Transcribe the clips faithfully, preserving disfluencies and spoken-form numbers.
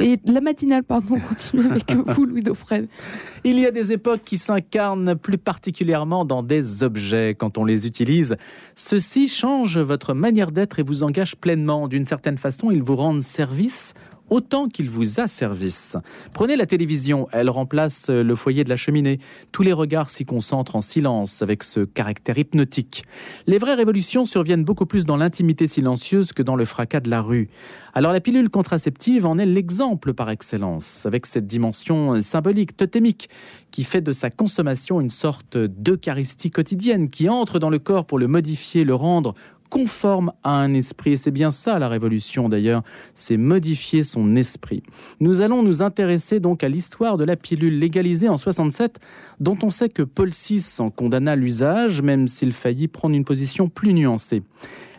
Et la matinale, pardon, continue avec vous, Louis Dufresne. Il y a des époques qui s'incarnent plus particulièrement dans des objets. Quand on les utilise, ceux-ci changent votre manière d'être et vous engagent pleinement. D'une certaine façon, ils vous rendent service autant qu'ils vous asservissent. Prenez la télévision, elle remplace le foyer de la cheminée. Tous les regards s'y concentrent en silence, avec ce caractère hypnotique. Les vraies révolutions surviennent beaucoup plus dans l'intimité silencieuse que dans le fracas de la rue. Alors la pilule contraceptive en est l'exemple par excellence, avec cette dimension symbolique, totémique, qui fait de sa consommation une sorte d'eucharistie quotidienne, qui entre dans le corps pour le modifier, le rendre conforme à un esprit. Et c'est bien ça la révolution d'ailleurs, c'est modifier son esprit. Nous allons nous intéresser donc à l'histoire de la pilule légalisée en soixante-sept, dont on sait que Paul six en condamna l'usage, même s'il faillit prendre une position plus nuancée.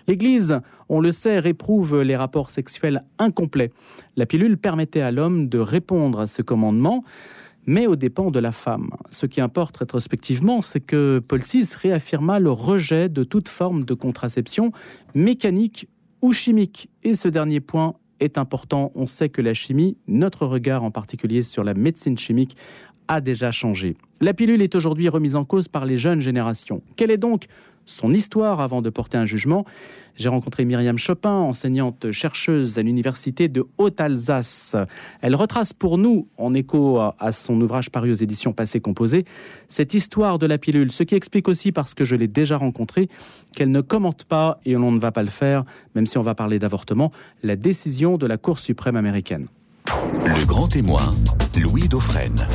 L'Église, on le sait, réprouve les rapports sexuels incomplets. La pilule permettait à l'homme de répondre à ce commandement, mais aux dépens de la femme. Ce qui importe rétrospectivement, c'est que Paul six réaffirma le rejet de toute forme de contraception mécanique ou chimique. Et ce dernier point est important. On sait que la chimie, notre regard en particulier sur la médecine chimique, a déjà changé. La pilule est aujourd'hui remise en cause par les jeunes générations. Quelle est donc son histoire avant de porter un jugement? J'ai rencontré Myriam Chopin, enseignante chercheuse à l'université de Haute-Alsace. Elle retrace pour nous, en écho à son ouvrage paru aux éditions Passés Composés, cette histoire de la pilule, ce qui explique aussi, parce que je l'ai déjà rencontrée, qu'elle ne commente pas, et on ne va pas le faire, même si on va parler d'avortement, la décision de la Cour suprême américaine. Le grand témoin, Louis Dufresne.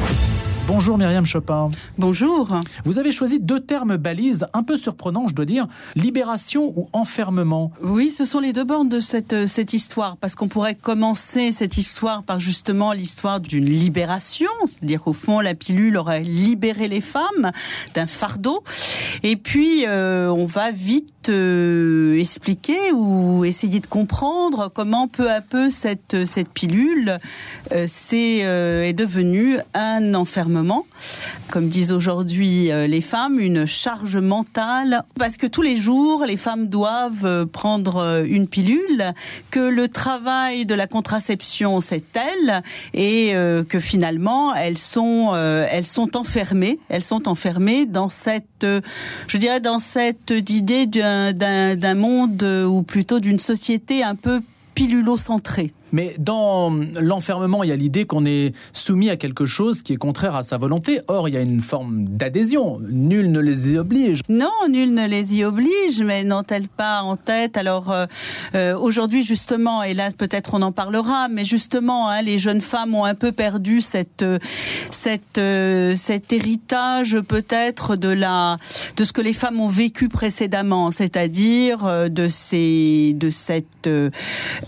Bonjour Myriam Chopin. Bonjour. Vous avez choisi deux termes balises un peu surprenants, je dois dire, libération ou enfermement. Oui, ce sont les deux bornes de cette, cette histoire, parce qu'on pourrait commencer cette histoire par justement l'histoire d'une libération, c'est-à-dire qu'au fond la pilule aurait libéré les femmes d'un fardeau, et puis euh, on va vite euh, expliquer ou essayer de comprendre comment peu à peu cette, cette pilule euh, c'est, euh, est devenue un enfermement. Comme disent aujourd'hui les femmes, une charge mentale, parce que tous les jours, les femmes doivent prendre une pilule, que le travail de la contraception, c'est elle, et que finalement, elles sont, elles sont enfermées, elles sont enfermées dans cette, je dirais, dans cette idée d'un, d'un, d'un monde, ou plutôt d'une société un peu pilulo-centrée. Mais dans l'enfermement, il y a l'idée qu'on est soumis à quelque chose qui est contraire à sa volonté. Or, il y a une forme d'adhésion. Nul ne les y oblige. Non, nul ne les y oblige, mais n'ont-elles pas en tête? Alors, euh, aujourd'hui, justement, et là, peut-être on en parlera, mais justement, hein, les jeunes femmes ont un peu perdu cette, cette, euh, cet héritage, peut-être, de, la, de ce que les femmes ont vécu précédemment, c'est-à-dire de, ces, de cette... Euh,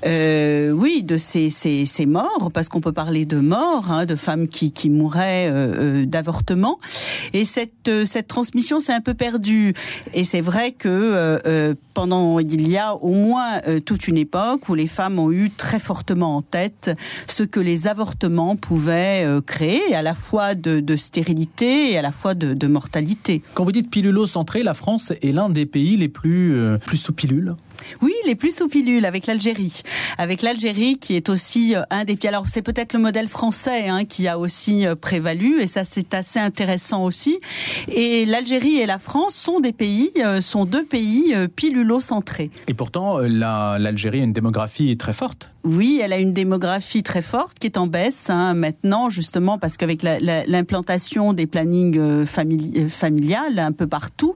euh, oui, de ces, ces, ces morts, parce qu'on peut parler de morts, hein, de femmes qui, qui mouraient euh, d'avortement. Et cette, euh, cette transmission s'est un peu perdue. Et c'est vrai que euh, pendant, il y a au moins euh, toute une époque où les femmes ont eu très fortement en tête ce que les avortements pouvaient euh, créer, à la fois de, de stérilité et à la fois de, de mortalité. Quand vous dites pilulo-centré, la France est l'un des pays les plus, euh, plus sous pilule. Oui, les plus sous pilule, avec l'Algérie. Avec l'Algérie qui est aussi un des... Alors, c'est peut-être le modèle français hein, qui a aussi prévalu, et ça, c'est assez intéressant aussi. Et l'Algérie et la France sont des pays, sont deux pays pilulo-centrés. Et pourtant, la, l'Algérie a une démographie très forte. Oui, elle a une démographie très forte qui est en baisse hein, maintenant, justement, parce qu'avec la, la, l'implantation des plannings famili- familiales un peu partout,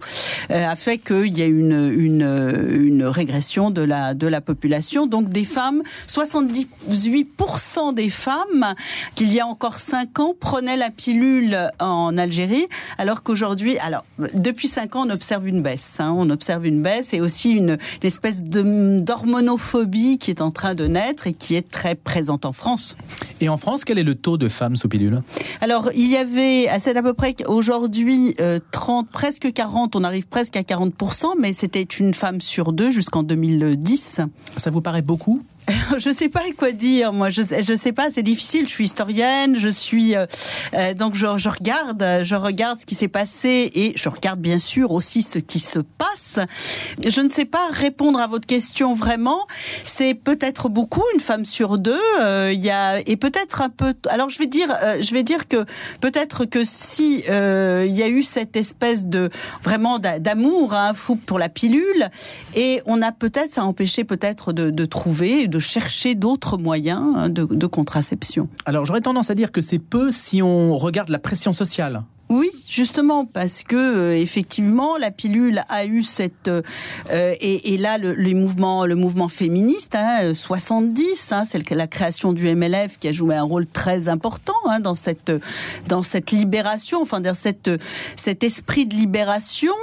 euh, a fait qu'il y a une, une, une régression de la, de la population, donc des femmes, soixante-dix-huit pour cent des femmes, qu'il y a encore cinq ans, prenaient la pilule en Algérie, alors qu'aujourd'hui, alors, depuis cinq ans, on observe une baisse, hein, on observe une baisse et aussi une, une espèce de, d'hormonophobie qui est en train de naître et qui est très présente en France. Et en France, quel est le taux de femmes sous pilule? Alors, il y avait, c'est à peu près aujourd'hui, euh, trente, presque quarante, on arrive presque à quarante pour cent, mais c'était une femme sur deux jusqu'en deux mille dix. Ça vous paraît beaucoup ? je ne sais pas quoi dire, moi, je ne sais pas, c'est difficile, je suis historienne, je suis... Euh, donc je, je regarde, je regarde ce qui s'est passé et je regarde bien sûr aussi ce qui se passe. Je ne sais pas répondre à votre question vraiment, c'est peut-être beaucoup, une femme sur deux, euh, y a, et peut-être un peu... Alors je vais dire, euh, je vais dire que peut-être que si euh, y a eu cette espèce de, vraiment d'amour, hein, fou pour la pilule, et on a peut-être, ça a empêché peut-être de, de trouver, de chercher d'autres moyens de, de contraception. Alors j'aurais tendance à dire que c'est peu si on regarde la pression sociale. Oui, justement, parce que euh, effectivement, la pilule a eu cette euh, et, et là le, les mouvements, le mouvement féministe, hein, soixante-dix, hein, c'est la création du M L F qui a joué un rôle très important, hein, dans cette dans cette libération, enfin dans cette cet esprit de libération,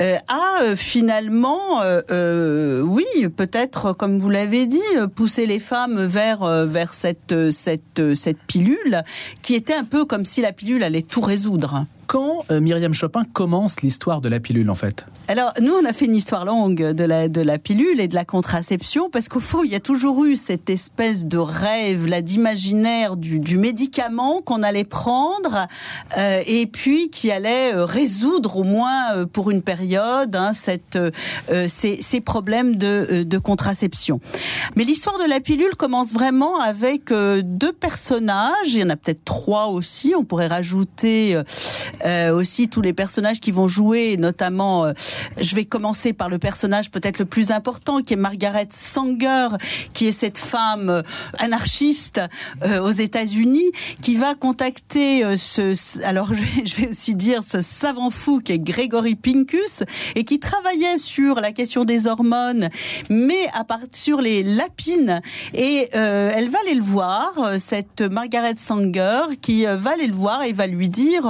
euh, a euh, finalement, euh, euh, oui, peut-être comme vous l'avez dit, pousser les femmes vers vers cette cette cette pilule qui était un peu comme si la pilule allait tout résoudre. Quand euh, Myriam Chopin commence l'histoire de la pilule, en fait ? Alors, nous, on a fait une histoire longue de la, de la pilule et de la contraception, parce qu'au fond, il y a toujours eu cette espèce de rêve, là, d'imaginaire du, du médicament qu'on allait prendre, euh, et puis qui allait euh, résoudre, au moins euh, pour une période, hein, cette, euh, ces, ces problèmes de, euh, de contraception. Mais l'histoire de la pilule commence vraiment avec euh, deux personnages, il y en a peut-être trois aussi, on pourrait rajouter... Euh, Euh, aussi tous les personnages qui vont jouer, notamment, euh, je vais commencer par le personnage peut-être le plus important, qui est Margaret Sanger, qui est cette femme anarchiste euh, aux États-Unis, qui va contacter euh, ce, alors je vais, je vais aussi dire ce savant fou qui est Gregory Pincus, et qui travaillait sur la question des hormones, mais à part sur les lapines, et euh, elle va aller le voir, cette Margaret Sanger, qui va aller le voir et va lui dire...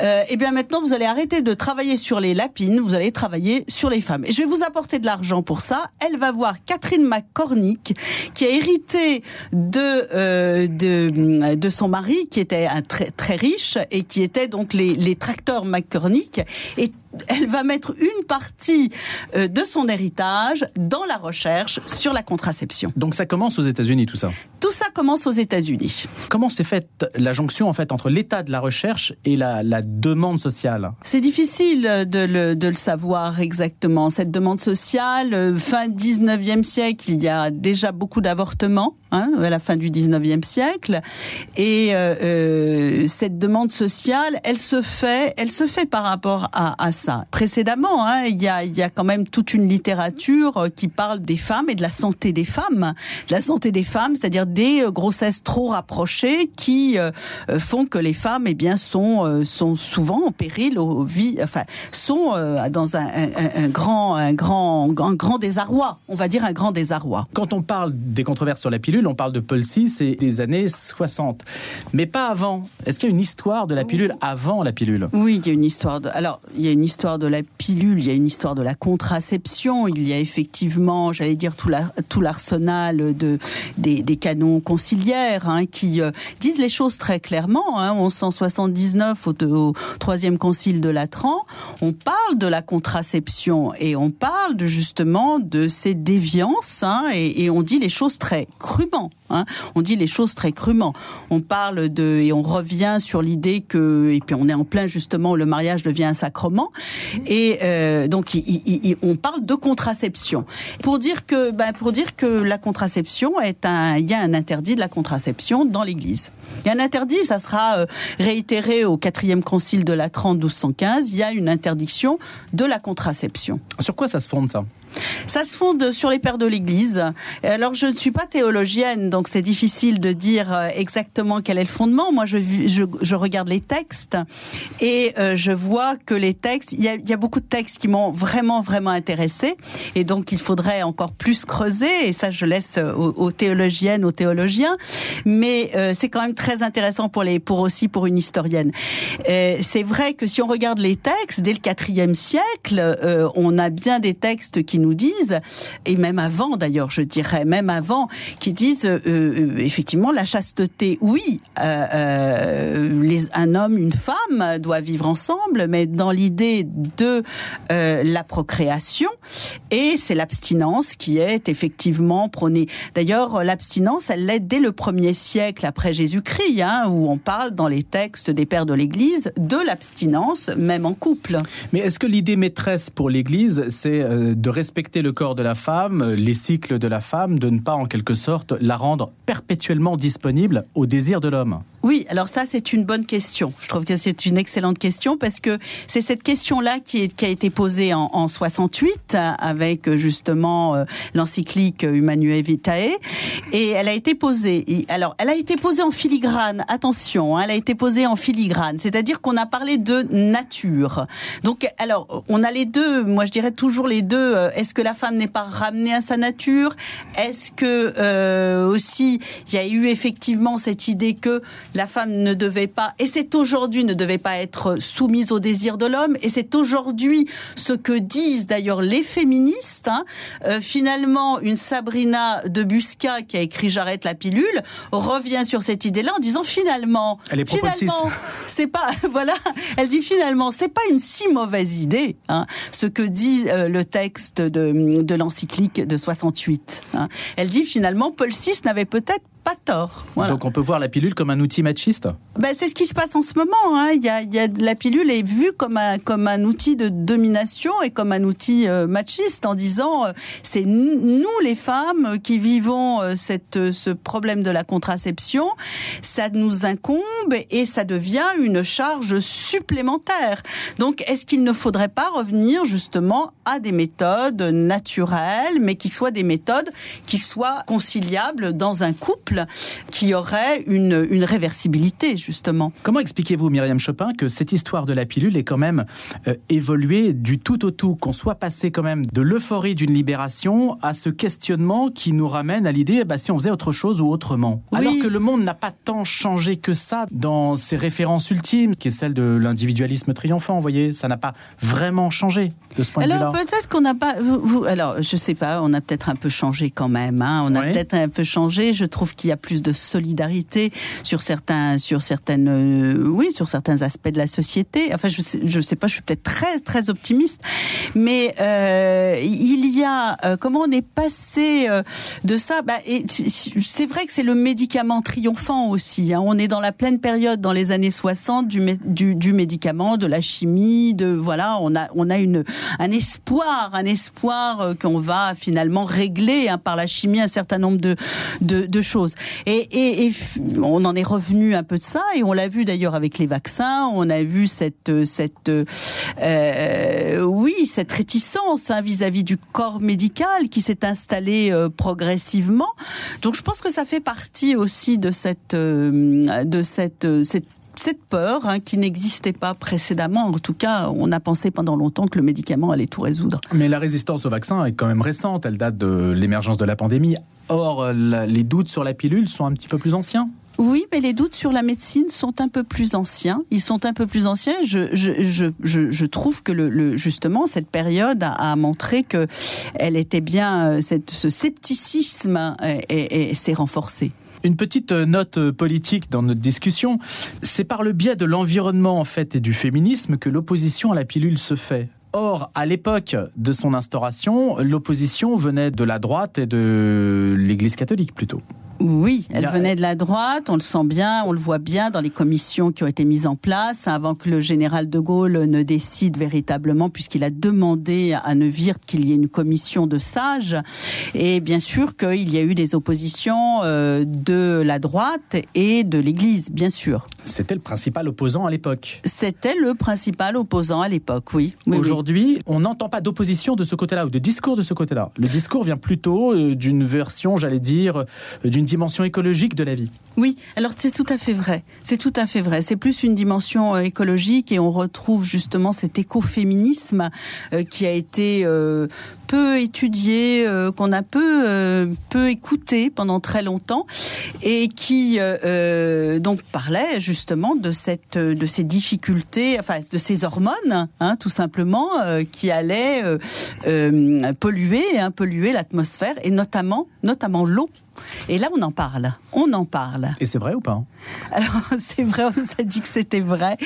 Euh, et bien maintenant vous allez arrêter de travailler sur les lapines, vous allez travailler sur les femmes. Et je vais vous apporter de l'argent pour ça. Elle va voir Catherine McCormick, qui a hérité de euh, de, de son mari, qui était un très très riche et qui était donc les les tracteurs McCormick. Et elle va mettre une partie euh, de son héritage dans la recherche sur la contraception. Donc ça commence aux États-Unis, tout ça. Tout ça commence aux États-Unis. Comment s'est faite la jonction en fait entre l'état de la recherche et la, la demande sociale ? C'est difficile de le, de le savoir exactement. Cette demande sociale, fin dix-neuvième siècle, il y a déjà beaucoup d'avortements, hein, à la fin du dix-neuvième siècle, et euh, cette demande sociale, elle se fait, elle se fait par rapport à, à ça. Précédemment, hein, il y a, il y a quand même toute une littérature qui parle des femmes et de la santé des femmes, de la santé des femmes, c'est-à-dire des grossesses trop rapprochées qui euh, font que les femmes, eh bien, sont euh, sont souvent en péril, aux vies, enfin, sont euh, dans un, un, un grand, un grand, un grand désarroi. On va dire un grand désarroi. Quand on parle des controverses sur la pilule, on parle de Paul six et des années soixante, mais pas avant. Est-ce qu'il y a une histoire de la pilule avant la pilule ? Oui, il y a une histoire de. Alors, il y a une histoire de la pilule, il y a une histoire de la contraception. Il y a effectivement, j'allais dire, tout, la, tout l'arsenal de des, des canons conciliaires, hein, qui euh, disent les choses très clairement. Hein, mille cent soixante-dix-neuf, au, au troisième concile de Latran, on parle de la contraception et on parle de, justement de ces déviances, hein, et, et on dit les choses très crûment. Hein. On dit les choses très crûment. On parle de et on revient sur l'idée que et puis on est en plein justement où le mariage devient un sacrement et euh, donc y, y, y, on parle de contraception pour dire que ben, pour dire que la contraception est un il y a un interdit de la contraception dans l'Église. Il y a un interdit, ça sera euh, réitéré au quatrième concile de Latran douze cent quinze. Il y a une interdiction de la contraception. Sur quoi ça se fonde ça ? Ça se fonde sur les pères de l'Église. Alors, je ne suis pas théologienne, donc c'est difficile de dire exactement quel est le fondement. Moi, je, je, je regarde les textes et euh, je vois que les textes... Il y, a, il y a beaucoup de textes qui m'ont vraiment, vraiment intéressée. Et donc, il faudrait encore plus creuser. Et ça, je laisse aux, aux théologiennes, aux théologiens. Mais euh, c'est quand même très intéressant pour, les, pour aussi pour une historienne. Et c'est vrai que si on regarde les textes, dès le quatrième siècle, euh, on a bien des textes qui nous disent, et même avant d'ailleurs, je dirais, même avant, qui disent euh, euh, effectivement la chasteté, oui, euh, euh, les, un homme, une femme doivent vivre ensemble, mais dans l'idée de euh, la procréation, et c'est l'abstinence qui est effectivement prônée. D'ailleurs, l'abstinence, elle l'est dès le premier siècle après Jésus-Christ, hein, où on parle dans les textes des pères de l'Église de l'abstinence, même en couple. Mais est-ce que l'idée maîtresse pour l'Église, c'est de respecter le corps de la femme, les cycles de la femme, de ne pas en quelque sorte la rendre perpétuellement disponible au désir de l'homme ? Oui, alors ça c'est une bonne question. Je trouve que c'est une excellente question parce que c'est cette question-là qui, est, qui a été posée en, en soixante-huit avec justement euh, l'encyclique Humanae Vitae, et elle a été posée. Et, alors, elle a été posée en filigrane. Attention, hein, elle a été posée en filigrane, c'est-à-dire qu'on a parlé de nature. Donc, alors, on a les deux. Moi, je dirais toujours les deux. Euh, est-ce que la femme n'est pas ramenée à sa nature ? Est-ce que euh, aussi il y a eu effectivement cette idée que la femme ne devait pas, et c'est aujourd'hui, ne devait pas être soumise au désir de l'homme, et c'est aujourd'hui ce que disent d'ailleurs les féministes, hein. Euh, finalement, une Sabrina de Busca qui a écrit « J'arrête la pilule » revient sur cette idée-là en disant finalement, elle est finalement, c'est pas, voilà, elle dit finalement, c'est pas une si mauvaise idée, hein, ce que dit euh, le texte de, de l'encyclique de soixante-huit. Hein. Elle dit finalement, Paul six n'avait peut-être pas tort. Voilà. Donc on peut voir la pilule comme un outil machiste ? Ben, c'est ce qui se passe en ce moment. Hein. Il y a, il y a, la pilule est vue comme un, comme un outil de domination et comme un outil euh, machiste, en disant euh, c'est nous les femmes qui vivons euh, cette, euh, ce problème de la contraception, ça nous incombe et ça devient une charge supplémentaire. Donc est-ce qu'il ne faudrait pas revenir justement à des méthodes naturelles, mais qui soient des méthodes qui soient conciliables dans un couple qui aurait une, une réversibilité, justement. Comment expliquez-vous, Myriam Chopin, que cette histoire de la pilule est quand même euh, évoluée du tout au tout, qu'on soit passé quand même de l'euphorie d'une libération à ce questionnement qui nous ramène à l'idée, bah, si on faisait autre chose ou autrement. Oui. Alors que le monde n'a pas tant changé que ça dans ses références ultimes, qui est celle de l'individualisme triomphant, vous voyez, ça n'a pas vraiment changé de ce point alors, de vue-là. Alors peut-être qu'on n'a pas... Vous, vous, alors, je sais pas, on a peut-être un peu changé quand même, hein, on a oui. peut-être un peu changé, je trouve qu'il y a plus de solidarité sur certains, sur certaines, euh, oui, sur certains aspects de la société. Enfin, je sais, je sais pas, je suis peut-être très, très optimiste, mais euh, il y a euh, comment on est passé euh, de ça. Bah, et, c'est vrai que c'est le médicament triomphant aussi. Hein. On est dans la pleine période, dans les années soixante, du, mé- du, du médicament, de la chimie, de voilà, on a, on a une, un espoir, un espoir euh, qu'on va finalement régler hein, par la chimie un certain nombre de, de, de choses. Et, et, et on en est revenu un peu de ça, et on l'a vu d'ailleurs avec les vaccins, on a vu cette, cette euh, oui, cette réticence hein, vis-à-vis du corps médical qui s'est installée euh, progressivement. Donc je pense que ça fait partie aussi de cette, euh, de cette, euh, cette cette peur hein, qui n'existait pas précédemment. En tout cas, on a pensé pendant longtemps que le médicament allait tout résoudre. Mais la résistance au vaccin est quand même récente. Elle date de l'émergence de la pandémie. Or, les doutes sur la pilule sont un petit peu plus anciens. Oui, mais les doutes sur la médecine sont un peu plus anciens. Ils sont un peu plus anciens. Je, je, je, je, je trouve que le, le, justement cette période a, a montré que elle était bien. Cette, ce scepticisme et, et, et s'est renforcé. Une petite note politique dans notre discussion. C'est par le biais de l'environnement, en fait, et du féminisme que l'opposition à la pilule se fait. Or, à l'époque de son instauration, l'opposition venait de la droite et de l'Église catholique, plutôt. Oui, elle venait de la droite, on le sent bien, on le voit bien dans les commissions qui ont été mises en place, avant que le général de Gaulle ne décide véritablement, puisqu'il a demandé à Neuwirth qu'il y ait une commission de sages. Et bien sûr qu'il y a eu des oppositions de la droite et de l'Église, bien sûr. C'était le principal opposant à l'époque. C'était le principal opposant à l'époque, oui. oui Aujourd'hui, oui. on n'entend pas d'opposition de ce côté-là, ou de discours de ce côté-là. Le discours vient plutôt d'une version, j'allais dire, d'une dimension écologique de la vie. Oui, alors c'est tout à fait vrai. C'est tout à fait vrai. C'est plus une dimension euh, écologique, et on retrouve justement cet écoféminisme euh, qui a été euh, peu étudié, euh, qu'on a peu euh, peu écouté pendant très longtemps, et qui euh, donc parlait justement de cette de ces difficultés, enfin de ces hormones, hein, tout simplement, euh, qui allaient euh, euh, polluer, hein, polluer l'atmosphère, et notamment notamment l'eau. Et là, on en parle. On en parle. Et c'est vrai ou pas ? Alors, c'est vrai, on nous a dit que c'était vrai.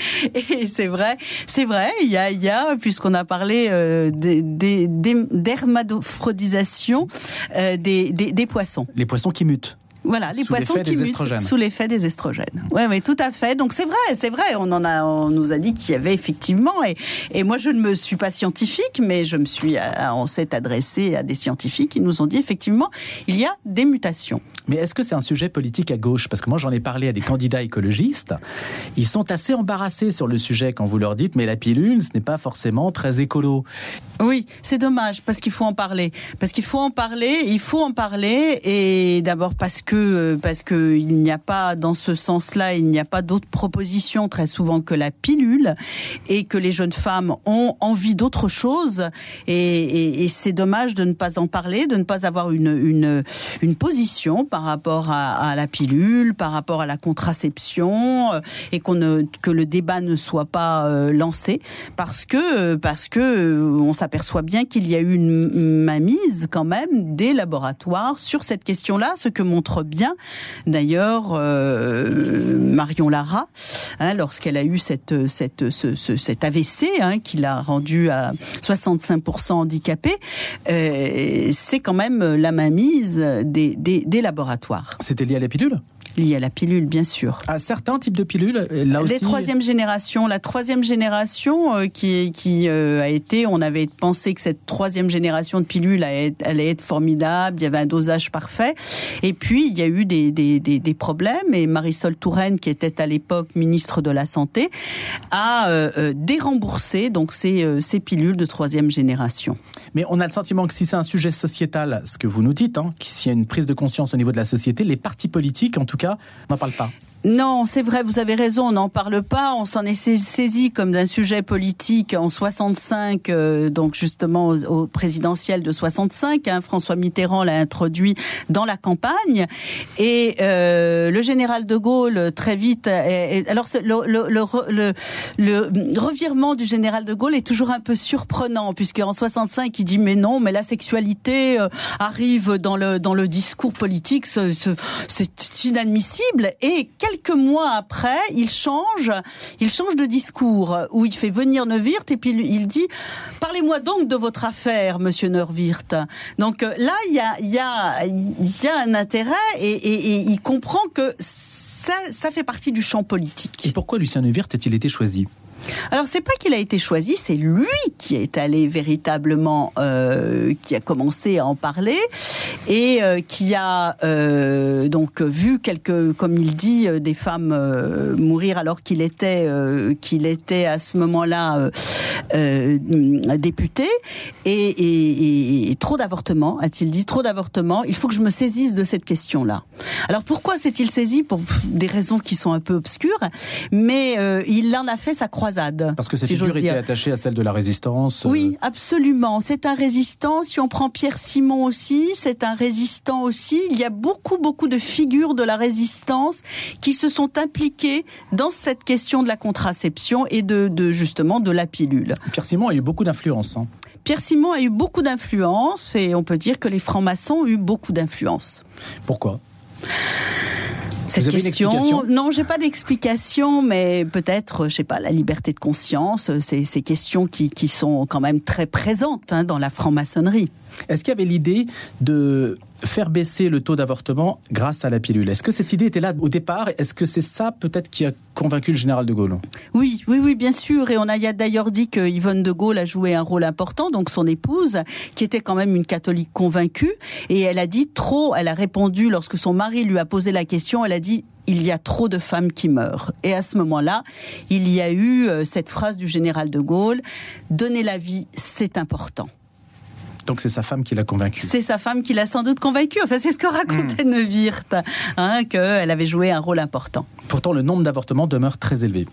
Et c'est vrai, c'est vrai. Il y a, il y a puisqu'on a parlé euh, des, des, des, d'hermaphrodisation euh, des, des, des poissons. Les poissons qui mutent. Voilà, les poissons qui mutent sous l'effet des estrogènes. Ouais, mais tout à fait. Donc c'est vrai, c'est vrai. On en a, on nous a dit qu'il y avait effectivement. Et, et moi, je ne me suis pas scientifique, mais je me suis, on s'est adressé à des scientifiques qui nous ont dit effectivement, il y a des mutations. Mais est-ce que c'est un sujet politique à gauche ? Parce que moi, j'en ai parlé à des candidats écologistes. Ils sont assez embarrassés sur le sujet quand vous leur dites, mais la pilule, ce n'est pas forcément très écolo. Oui, c'est dommage, parce qu'il faut en parler. Parce qu'il faut en parler, il faut en parler. Et d'abord parce que, parce que il n'y a pas, dans ce sens-là, il n'y a pas d'autres propositions très souvent que la pilule. Et que les jeunes femmes ont envie d'autre chose. Et, et, et c'est dommage de ne pas en parler, de ne pas avoir une, une, une position par rapport à, à la pilule, par rapport à la contraception, euh, et qu'on ne, que le débat ne soit pas euh, lancé, parce que, euh, parce que euh, on s'aperçoit bien qu'il y a eu une mainmise quand même des laboratoires sur cette question-là, ce que montre bien d'ailleurs euh, Marion Lara, hein, lorsqu'elle a eu cette, cette, ce, ce, cet A V C, hein, qui l'a rendue à soixante-cinq pour cent handicapée, euh, c'est quand même la mainmise des, des, des laboratoires. C'était lié à la pilule ? Lié à la pilule, bien sûr. À certains types de pilules, là aussi. Les troisième génération, la troisième génération euh, qui, qui euh, a été, on avait pensé que cette troisième génération de pilules allait, allait être formidable, il y avait un dosage parfait, et puis il y a eu des, des, des, des problèmes, et Marisol Touraine, qui était à l'époque ministre de la Santé, a euh, déremboursé donc ces, euh, ces pilules de troisième génération. Mais on a le sentiment que si c'est un sujet sociétal, ce que vous nous dites, hein, s'il y a une prise de conscience au niveau de la société, les partis politiques, en tout cas, on n'en parle pas. Non, c'est vrai, vous avez raison, on n'en parle pas. On s'en est saisi comme d'un sujet politique en soixante-cinq, euh, donc justement au, au présidentiel de soixante-cinq. Hein, François Mitterrand l'a introduit dans la campagne. Et euh, le général de Gaulle, très vite... Est, est, alors, le, le, le, le, le revirement du général de Gaulle est toujours un peu surprenant, puisque en soixante-cinq, il dit « Mais non, mais la sexualité euh, arrive dans le, dans le discours politique, c'est, c'est inadmissible. » Et quelques mois après, il change, il change de discours, où il fait venir Neuwirth, et puis il dit « Parlez-moi donc de votre affaire, monsieur Neuwirth ». Donc là, il y a, il y a, il y a un intérêt, et, et, et il comprend que ça, ça fait partie du champ politique. Et pourquoi Lucien Neuwirth a-t-il été choisi ? Alors, c'est pas qu'il a été choisi, c'est lui qui est allé véritablement, euh, qui a commencé à en parler, et euh, qui a euh, donc vu quelques, comme il dit, euh, des femmes euh, mourir alors qu'il était, euh, qu'il était à ce moment-là euh, euh, député, et, et, et, et trop d'avortements, a-t-il dit, trop d'avortements, il faut que je me saisisse de cette question-là. Alors, pourquoi s'est-il saisi ? Pour des raisons qui sont un peu obscures, mais euh, il en a fait sa croisade. Parce que cette si figure était attachée à celle de la résistance. Oui, absolument. C'est un résistant. Si on prend Pierre Simon aussi, c'est un résistant aussi. Il y a beaucoup, beaucoup de figures de la résistance qui se sont impliquées dans cette question de la contraception et de, de justement de la pilule. Pierre Simon a eu beaucoup d'influence. Hein. Pierre Simon a eu beaucoup d'influence, et on peut dire que les francs-maçons ont eu beaucoup d'influence. Pourquoi ? Cette question, non, j'ai pas d'explication, mais peut-être, je sais pas, la liberté de conscience, c'est ces questions qui, qui sont quand même très présentes, hein, dans la franc-maçonnerie. Est-ce qu'il y avait l'idée de faire baisser le taux d'avortement grâce à la pilule ? Est-ce que cette idée était là au départ ? Est-ce que c'est ça peut-être qui a convaincu le général de Gaulle ? Oui, oui, oui, bien sûr. Et on a d'ailleurs dit que Yvonne de Gaulle a joué un rôle important, donc son épouse, qui était quand même une catholique convaincue. Et elle a dit trop, elle a répondu lorsque son mari lui a posé la question, elle a dit... il y a trop de femmes qui meurent. Et à ce moment-là, il y a eu cette phrase du général de Gaulle, « Donner la vie, c'est important ». Donc c'est sa femme qui l'a convaincue. C'est sa femme qui l'a sans doute convaincue. Enfin, c'est ce que racontait mmh. Neuwirth, hein, qu'elle avait joué un rôle important. Pourtant, le nombre d'avortements demeure très élevé.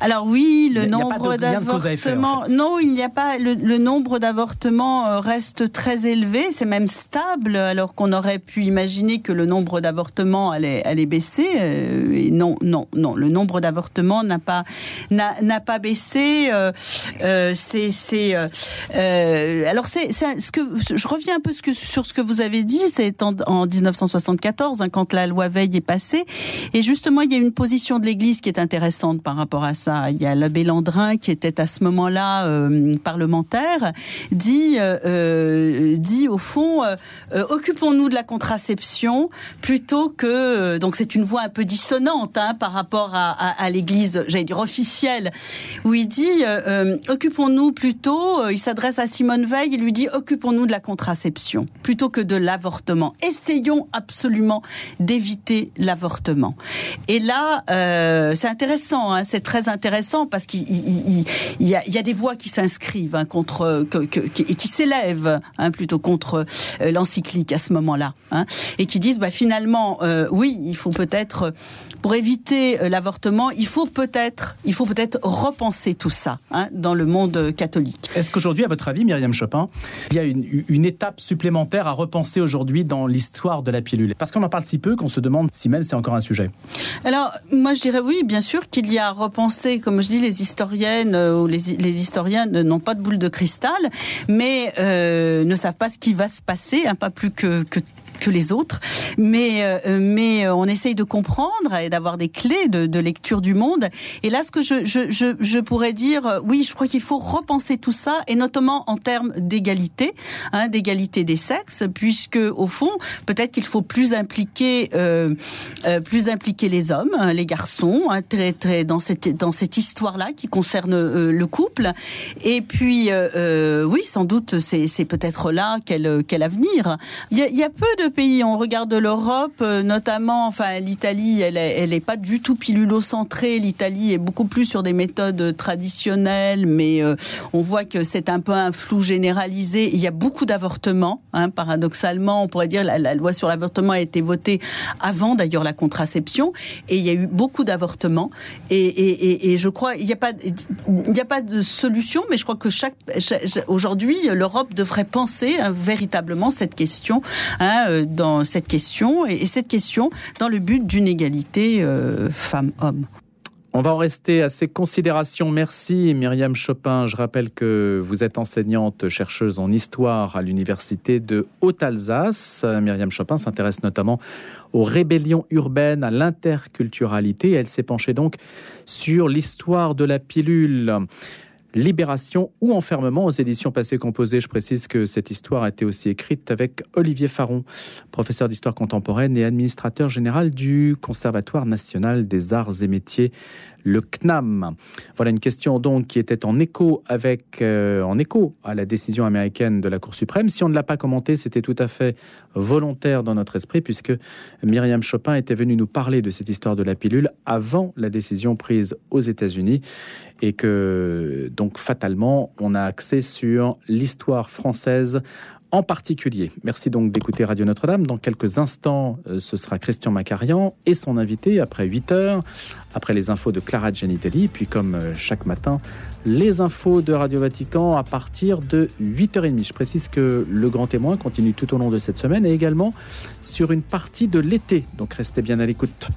Alors oui, le il y nombre d'avortements... En fait. Non, il n'y a pas... Le, le nombre d'avortements reste très élevé, c'est même stable, alors qu'on aurait pu imaginer que le nombre d'avortements allait, allait baisser. Euh, et non, non, non. Le nombre d'avortements n'a pas, n'a, n'a pas baissé. Euh, euh, c'est... c'est euh, alors, c'est, c'est ce que, je reviens un peu ce que, sur ce que vous avez dit, c'est en, en dix-neuf cent soixante-quatorze, hein, quand la loi Veil est passée, et justement, il y a une position de l'Église qui est intéressante par rapport à ça. Il y a l'abbé Landrin, qui était à ce moment-là euh, parlementaire, dit, euh, dit au fond, euh, euh, occupons-nous de la contraception plutôt que... Euh, donc c'est une voix un peu dissonante hein, par rapport à, à, à l'Église, j'allais dire officielle, où il dit, euh, occupons-nous plutôt, euh, il s'adresse à Simone Veil, il lui dit, occupons-nous de la contraception plutôt que de l'avortement. Essayons absolument d'éviter l'avortement. Et là, euh, c'est intéressant, hein, c'est très intéressant parce qu'il il, il, il y, a, il y a des voix qui s'inscrivent hein, contre, que, que, et qui s'élèvent hein, plutôt contre euh, l'encyclique à ce moment-là. Hein, et qui disent, bah, finalement, euh, oui, il faut peut-être, pour éviter l'avortement, il faut peut-être, il faut peut-être repenser tout ça hein, dans le monde catholique. Est-ce qu'aujourd'hui, à votre avis, Myriam Chopin, il y a une, une étape supplémentaire à repenser aujourd'hui dans l'histoire de la pilule? Parce qu'on en parle si peu qu'on se demande si même c'est encore un sujet. Alors, moi je dirais oui, bien sûr qu'il y a à repenser, comme je dis, les historiennes ou les, les historiens n'ont pas de boule de cristal, mais euh, ne savent pas ce qui va se passer, hein, pas plus que... que que les autres, mais, euh, mais on essaye de comprendre et d'avoir des clés de, de lecture du monde. Et là, ce que je, je, je, je pourrais dire, oui, je crois qu'il faut repenser tout ça, et notamment en termes d'égalité, hein, d'égalité des sexes, puisque, au fond, peut-être qu'il faut plus impliquer, euh, euh, plus impliquer les hommes, hein, les garçons, hein, très, très, dans cette, dans cette histoire-là qui concerne euh, le couple. Et puis, euh, oui, sans doute, c'est, c'est peut-être là quel, quel avenir. Il y a, il y a peu de pays, on regarde l'Europe, notamment, enfin l'Italie, elle est, elle est pas du tout pilulo-centrée. L'Italie est beaucoup plus sur des méthodes traditionnelles, mais euh, on voit que c'est un peu un flou généralisé. Il y a beaucoup d'avortements, hein, paradoxalement, on pourrait dire la, la loi sur l'avortement a été votée avant d'ailleurs la contraception, et il y a eu beaucoup d'avortements. Et, et, et, et je crois, il n'y a pas, il n'y a pas de solution, mais je crois que chaque, chaque aujourd'hui, l'Europe devrait penser hein, véritablement cette question. Hein, dans cette question, et cette question dans le but d'une égalité euh, femme-homme. On va en rester à ces considérations. Merci Myriam Chopin. Je rappelle que vous êtes enseignante, chercheuse en histoire à l'université de Haute-Alsace. Myriam Chopin s'intéresse notamment aux rébellions urbaines, à l'interculturalité. Elle s'est penchée donc sur l'histoire de la pilule. Libération ou enfermement aux éditions Passés Composés. Je précise que cette histoire a été aussi écrite avec Olivier Faron, professeur d'histoire contemporaine et administrateur général du Conservatoire national des arts et métiers, le C N A M. Voilà une question donc qui était en écho avec, euh, en écho à la décision américaine de la Cour suprême. Si on ne l'a pas commentée, c'était tout à fait volontaire dans notre esprit, puisque Myriam Chopin était venue nous parler de cette histoire de la pilule avant la décision prise aux États-Unis, et que donc fatalement on a axé sur l'histoire française en particulier. Merci donc d'écouter Radio Notre-Dame. Dans quelques instants, ce sera Christian Macarian et son invité après huit heures, après les infos de Clara Giannitelli, puis comme chaque matin, les infos de Radio Vatican à partir de huit heures trente. Je précise que le grand témoin continue tout au long de cette semaine et également sur une partie de l'été. Donc restez bien à l'écoute.